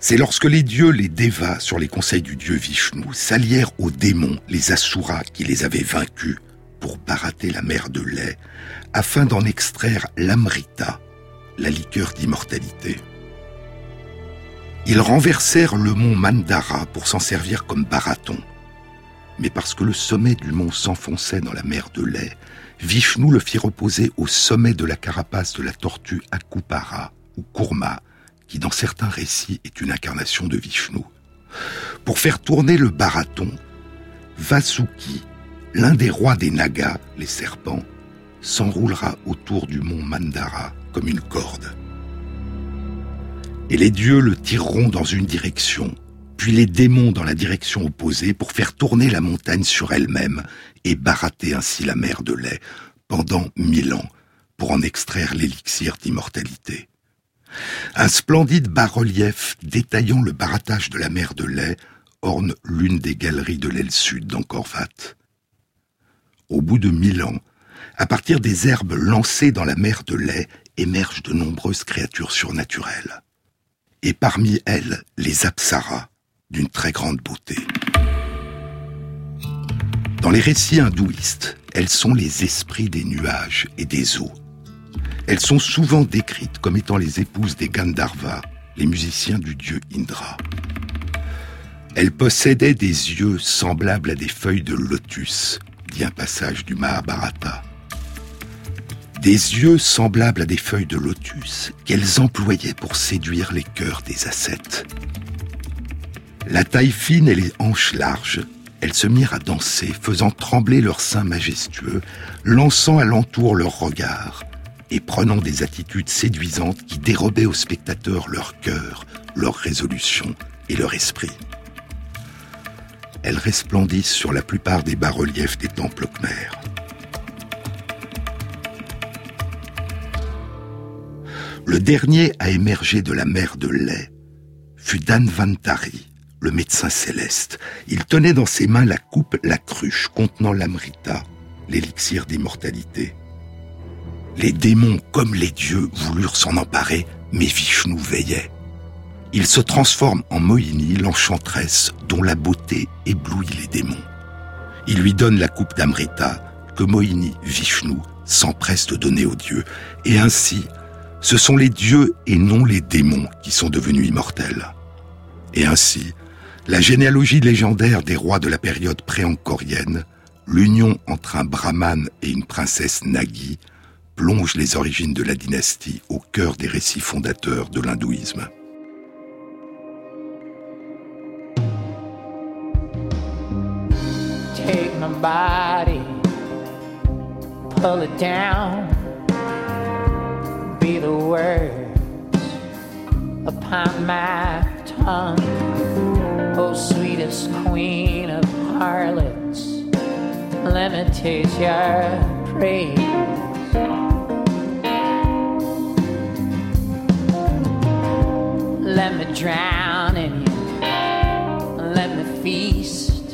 C'est lorsque les dieux, les devas, sur les conseils du dieu Vishnu, s'allièrent aux démons, les asuras, qui les avaient vaincus, pour barater la mer de lait, afin d'en extraire l'amrita, la liqueur d'immortalité. Ils renversèrent le mont Mandara pour s'en servir comme baraton. Mais parce que le sommet du mont s'enfonçait dans la mer de lait, Vishnu le fit reposer au sommet de la carapace de la tortue Akupara, ou Kurma, qui dans certains récits est une incarnation de Vishnu. Pour faire tourner le baraton, Vasuki, l'un des rois des Nagas, les serpents, s'enroulera autour du mont Mandara comme une corde. Et les dieux le tireront dans une direction, puis les démons dans la direction opposée pour faire tourner la montagne sur elle-même et barater ainsi la mer de lait pendant mille ans pour en extraire l'élixir d'immortalité. Un splendide bas-relief détaillant le barattage de la mer de lait orne l'une des galeries de l'aile sud d'Angkor Wat. Au bout de mille ans, à partir des herbes lancées dans la mer de lait émergent de nombreuses créatures surnaturelles. Et parmi elles, les Apsaras, d'une très grande beauté. Dans les récits hindouistes, elles sont les esprits des nuages et des eaux. Elles sont souvent décrites comme étant les épouses des Gandharvas, les musiciens du dieu Indra. Elles possédaient des yeux semblables à des feuilles de lotus, dit un passage du Mahabharata. Des yeux semblables à des feuilles de lotus qu'elles employaient pour séduire les cœurs des ascètes. La taille fine et les hanches larges, elles se mirent à danser, faisant trembler leurs seins majestueux, lançant alentour leurs regards et prenant des attitudes séduisantes qui dérobaient aux spectateurs leur cœur, leur résolution et leur esprit. Elles resplendissent sur la plupart des bas-reliefs des temples khmers. Le dernier à émerger de la mer de lait fut Danvantari, le médecin céleste. Il tenait dans ses mains la coupe, la cruche, contenant l'amrita, l'élixir d'immortalité. Les démons, comme les dieux, voulurent s'en emparer, mais Vishnu veillait. il se transforme en Mohini, l'enchanteresse dont la beauté éblouit les démons. Il lui donne la coupe d'Amrita que Mohini, Vishnu, s'empresse de donner aux dieux. Et ainsi, ce sont les dieux et non les démons qui sont devenus immortels. Et ainsi, la généalogie légendaire des rois de la période pré-angkorienne, l'union entre un brahmane et une princesse Nagi, plonge les origines de la dynastie au cœur des récits fondateurs de l'hindouisme. Take my body, pull it down, be the words upon my tongue. Oh, sweetest queen of harlots, let me taste your praise. Let me drown in you, let me feast,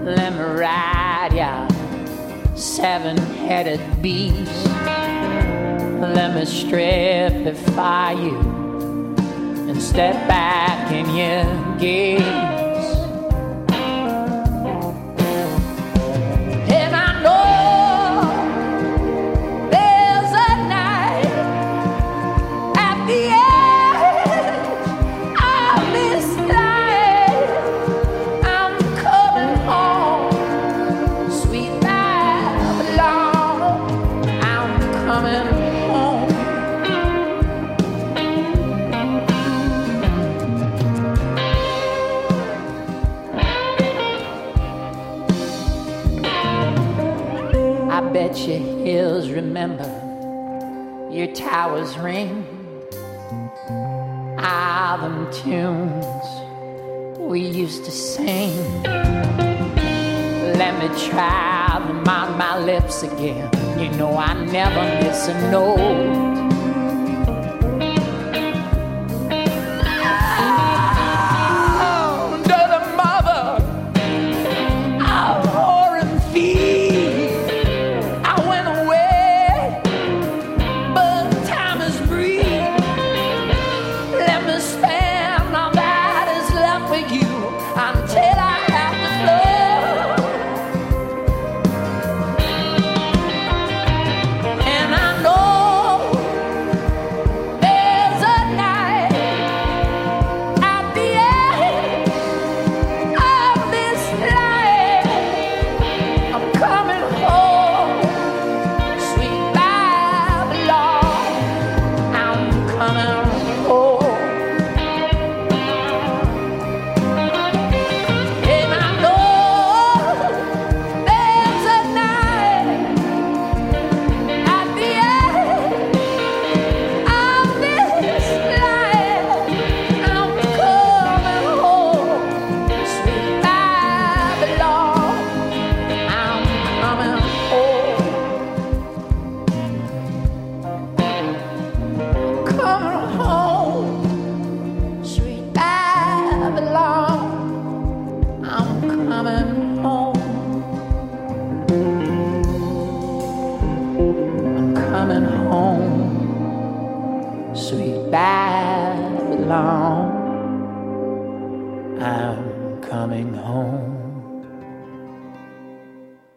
let me ride your seven-headed beast. Let me stripify you and step back in your gaze. Your hills remember, your towers ring. Ah, them tunes we used to sing. Let me try them on my lips again. You know I never miss a note.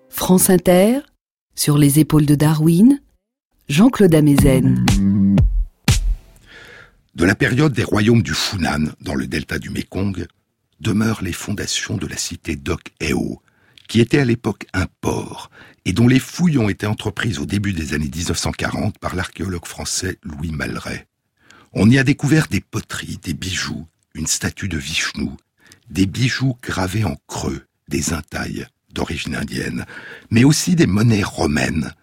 France Inter, sur les épaules de Darwin, Jean-Claude Amezen. De la période des royaumes du Funan, dans le delta du Mékong, demeurent les fondations de la cité d'Ok Eo, qui était à l'époque un port, et dont les fouilles ont été entreprises au début des années dix-neuf cent quarante par l'archéologue français Louis Malray. On y a découvert des poteries, des bijoux, une statue de Vishnu, des bijoux gravés en creux, des intailles d'origine indienne, mais aussi des monnaies romaines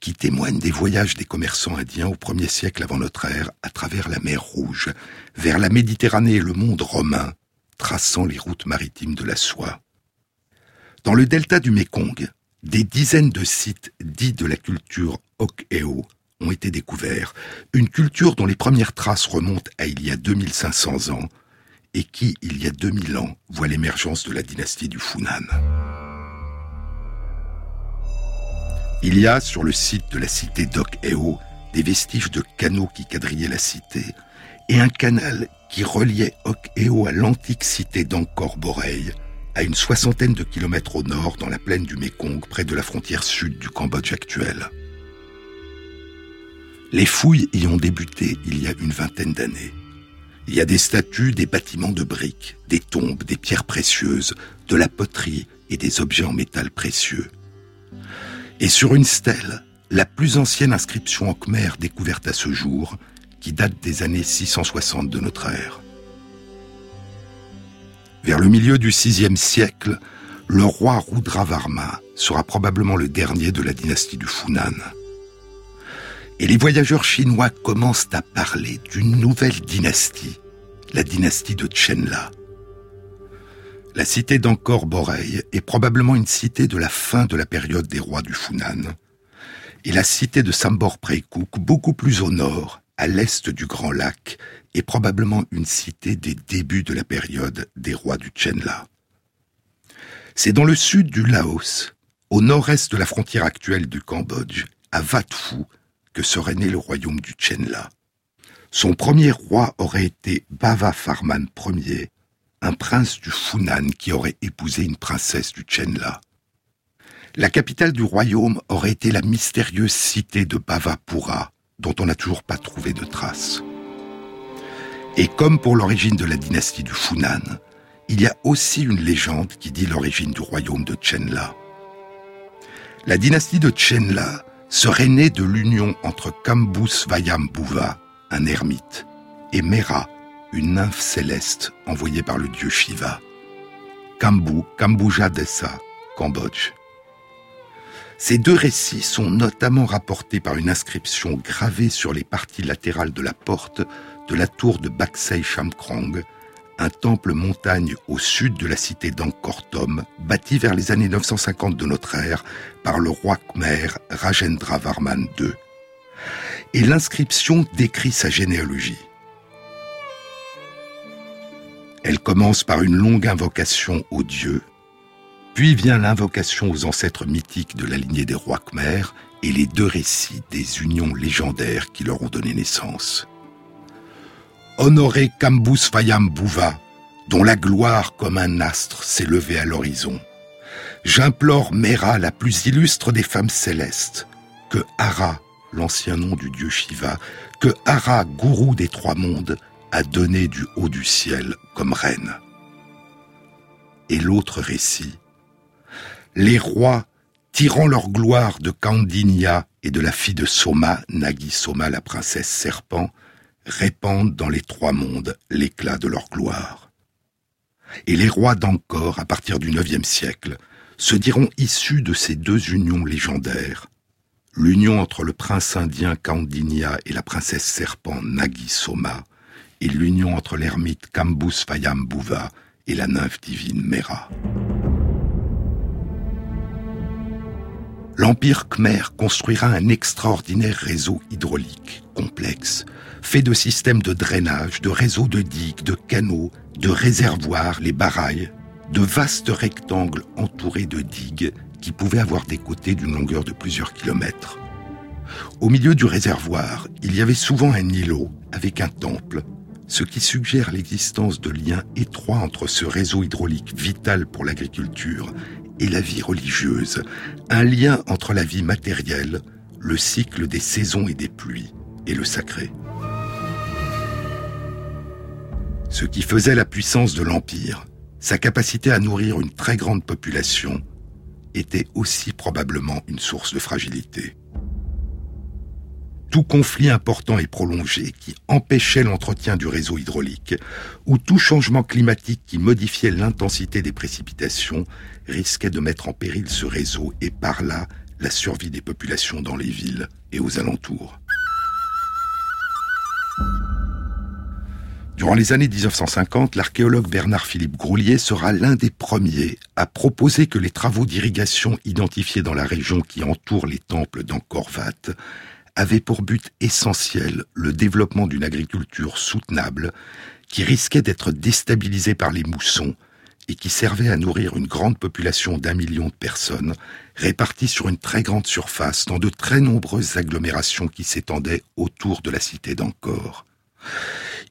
qui témoignent des voyages des commerçants indiens au premier siècle avant notre ère à travers la mer Rouge, vers la Méditerranée et le monde romain, traçant les routes maritimes de la soie. Dans le delta du Mékong, des dizaines de sites dits de la culture Hok-Eo ont été découverts, une culture dont les premières traces remontent à il y a deux mille cinq cents ans et qui, il y a deux mille ans, voit l'émergence de la dynastie du Funan. Il y a, sur le site de la cité d'Ok Eo, des vestiges de canaux qui quadrillaient la cité, et un canal qui reliait Oc-Eo à l'antique cité d'Angkor Borei, à une soixantaine de kilomètres au nord, dans la plaine du Mékong, près de la frontière sud du Cambodge actuel. Les fouilles y ont débuté il y a une vingtaine d'années. Il y a des statues, des bâtiments de briques, des tombes, des pierres précieuses, de la poterie et des objets en métal précieux. Et sur une stèle, la plus ancienne inscription en khmer découverte à ce jour, qui date des années six cent soixante de notre ère. Vers le milieu du sixième siècle, le roi Rudravarma sera probablement le dernier de la dynastie du Funan. Et les voyageurs chinois commencent à parler d'une nouvelle dynastie, la dynastie de Chenla. La cité d'Angkor Borei est probablement une cité de la fin de la période des rois du Funan. Et la cité de Sambor Prekouk, beaucoup plus au nord, à l'est du Grand Lac, est probablement une cité des débuts de la période des rois du Chenla. C'est dans le sud du Laos, au nord-est de la frontière actuelle du Cambodge, à Vat Phu, que serait né le royaume du Chenla. Son premier roi aurait été Bava Farman Ier, un prince du Funan qui aurait épousé une princesse du Chenla. La capitale du royaume aurait été la mystérieuse cité de Bavapura, dont on n'a toujours pas trouvé de traces. Et comme pour l'origine de la dynastie du Funan, il y a aussi une légende qui dit l'origine du royaume de Chenla. La dynastie de Chenla serait née de l'union entre Kambu Svayambhuva, un ermite, et Mera, une nymphe céleste envoyée par le dieu Shiva. Kambu, Kambuja Desa, Cambodge. Ces deux récits sont notamment rapportés par une inscription gravée sur les parties latérales de la porte de la tour de Baksei Shamkrong, un temple-montagne au sud de la cité d'Angkor Thom, bâti vers les années neuf cent cinquante de notre ère par le roi khmer Rajendravarman deux. Et l'inscription décrit sa généalogie. Elle commence par une longue invocation aux dieux, puis vient l'invocation aux ancêtres mythiques de la lignée des rois khmers et les deux récits des unions légendaires qui leur ont donné naissance. Honoré Kambu Svayambhuva, dont la gloire comme un astre s'est levée à l'horizon, j'implore Mera, la plus illustre des femmes célestes, que Hara, l'ancien nom du dieu Shiva, que Hara, gourou des trois mondes, a donné du haut du ciel comme reine. Et l'autre récit, les rois, tirant leur gloire de Kaundinya et de la fille de Soma, Nagi Soma, la princesse serpent, répandent dans les trois mondes l'éclat de leur gloire. Et les rois d'Angkor, à partir du neuvième siècle, se diront issus de ces deux unions légendaires, l'union entre le prince indien Kaundinya et la princesse serpent Nagi Soma, et l'union entre l'ermite Kambu Svayambhuva et la nymphe divine Mera. L'Empire khmer construira un extraordinaire réseau hydraulique complexe, fait de systèmes de drainage, de réseaux de digues, de canaux, de réservoirs, les barailles, de vastes rectangles entourés de digues qui pouvaient avoir des côtés d'une longueur de plusieurs kilomètres. Au milieu du réservoir, il y avait souvent un îlot avec un temple, ce qui suggère l'existence de liens étroits entre ce réseau hydraulique vital pour l'agriculture et la vie religieuse, un lien entre la vie matérielle, le cycle des saisons et des pluies, et le sacré. Ce qui faisait la puissance de l'Empire, sa capacité à nourrir une très grande population, était aussi probablement une source de fragilité. Tout conflit important et prolongé qui empêchait l'entretien du réseau hydraulique ou tout changement climatique qui modifiait l'intensité des précipitations risquait de mettre en péril ce réseau et par là la survie des populations dans les villes et aux alentours. Durant les années mille neuf cent cinquante, l'archéologue Bernard-Philippe Groslier sera l'un des premiers à proposer que les travaux d'irrigation identifiés dans la région qui entoure les temples d'Angkor Wat avait pour but essentiel le développement d'une agriculture soutenable qui risquait d'être déstabilisée par les moussons et qui servait à nourrir une grande population d'un million de personnes, réparties sur une très grande surface dans de très nombreuses agglomérations qui s'étendaient autour de la cité d'Angkor.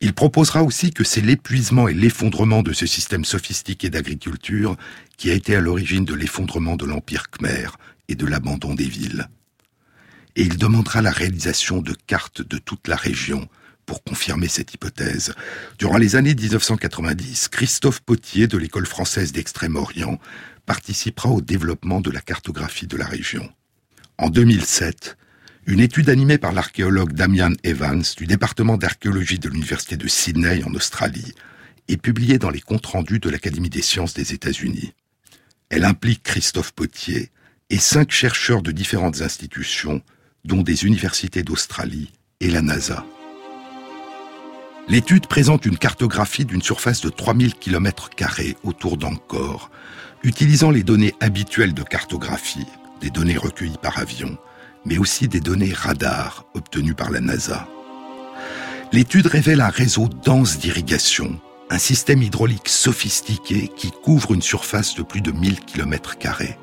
Il proposera aussi que c'est l'épuisement et l'effondrement de ce système sophistiqué d'agriculture qui a été à l'origine de l'effondrement de l'Empire khmer et de l'abandon des villes. Et il demandera la réalisation de cartes de toute la région pour confirmer cette hypothèse. Durant les années dix-neuf cent quatre-vingt-dix, Christophe Potier de l'École française d'Extrême-Orient participera au développement de la cartographie de la région. En deux mille sept, une étude animée par l'archéologue Damian Evans du département d'archéologie de l'Université de Sydney en Australie est publiée dans les comptes rendus de l'Académie des sciences des États-Unis. Elle implique Christophe Potier et cinq chercheurs de différentes institutions, dont des universités d'Australie et la NASA. L'étude présente une cartographie d'une surface de trois mille kilomètres carrés autour d'Angkor, utilisant les données habituelles de cartographie, des données recueillies par avion, mais aussi des données radar obtenues par la NASA. L'étude révèle un réseau dense d'irrigation, un système hydraulique sophistiqué qui couvre une surface de plus de mille kilomètres carrés.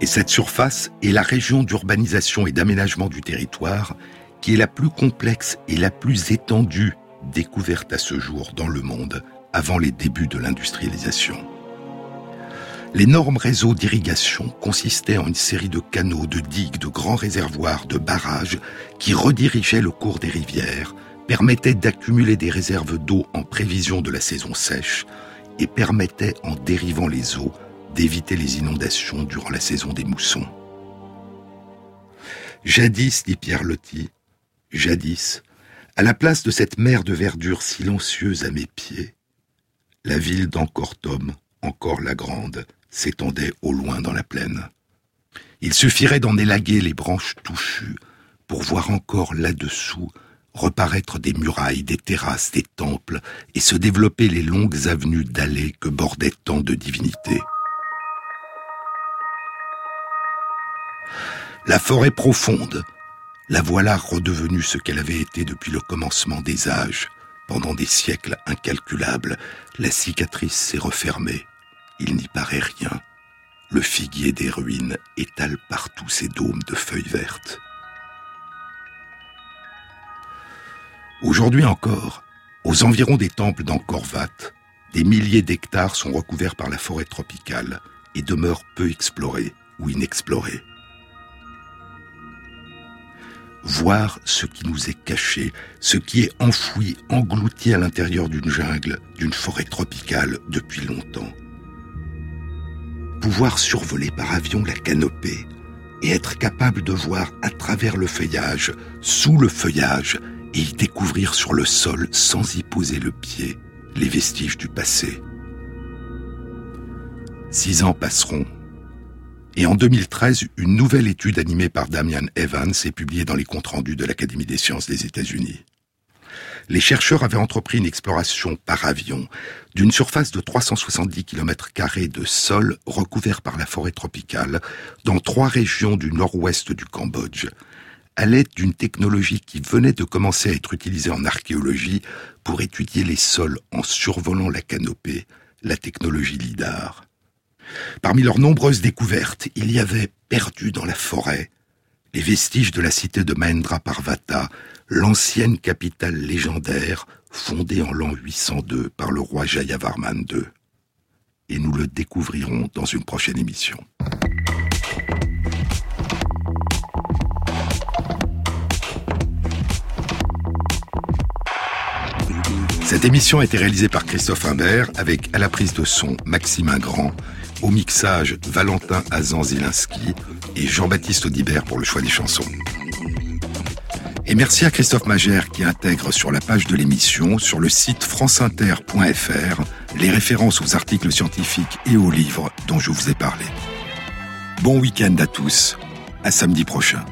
Et cette surface est la région d'urbanisation et d'aménagement du territoire qui est la plus complexe et la plus étendue découverte à ce jour dans le monde avant les débuts de l'industrialisation. L'énorme réseau d'irrigation consistait en une série de canaux, de digues, de grands réservoirs, de barrages qui redirigeaient le cours des rivières, permettaient d'accumuler des réserves d'eau en prévision de la saison sèche et permettaient, en dérivant les eaux, d'éviter les inondations durant la saison des moussons. Jadis, dit Pierre Loti, jadis, à la place de cette mer de verdure silencieuse à mes pieds, la ville d'Angkor Thom, encore la grande, s'étendait au loin dans la plaine. Il suffirait d'en élaguer les branches touchues pour voir encore là-dessous reparaître des murailles, des terrasses, des temples et se développer les longues avenues d'allées que bordaient tant de divinités. La forêt profonde, la voilà redevenue ce qu'elle avait été depuis le commencement des âges. Pendant des siècles incalculables, la cicatrice s'est refermée. Il n'y paraît rien. Le figuier des ruines étale partout ses dômes de feuilles vertes. Aujourd'hui encore, aux environs des temples d'Angkor Wat, des milliers d'hectares sont recouverts par la forêt tropicale et demeurent peu explorés ou inexplorés. Voir ce qui nous est caché, ce qui est enfoui, englouti à l'intérieur d'une jungle, d'une forêt tropicale depuis longtemps. Pouvoir survoler par avion la canopée et être capable de voir à travers le feuillage, sous le feuillage, et y découvrir sur le sol, sans y poser le pied, les vestiges du passé. Six ans passeront. Et en deux mille treize, une nouvelle étude animée par Damian Evans est publiée dans les comptes rendus de l'Académie des sciences des États-Unis. Les chercheurs avaient entrepris une exploration par avion d'une surface de trois cent soixante-dix kilomètres carrés de sol recouvert par la forêt tropicale dans trois régions du nord-ouest du Cambodge, à l'aide d'une technologie qui venait de commencer à être utilisée en archéologie pour étudier les sols en survolant la canopée, la technologie lidar. Parmi leurs nombreuses découvertes, il y avait, perdu dans la forêt, les vestiges de la cité de Mahendraparvata, l'ancienne capitale légendaire, fondée en l'an huit cent deux par le roi Jayavarman deux. Et nous le découvrirons dans une prochaine émission. Cette émission a été réalisée par Christophe Imbert, avec à la prise de son Maxime Ingrand, au mixage Valentin Azan-Zilinski et Jean-Baptiste Audibert pour le choix des chansons. Et merci à Christophe Magère qui intègre sur la page de l'émission, sur le site franceinter point f r, les références aux articles scientifiques et aux livres dont je vous ai parlé. Bon week-end à tous, à samedi prochain.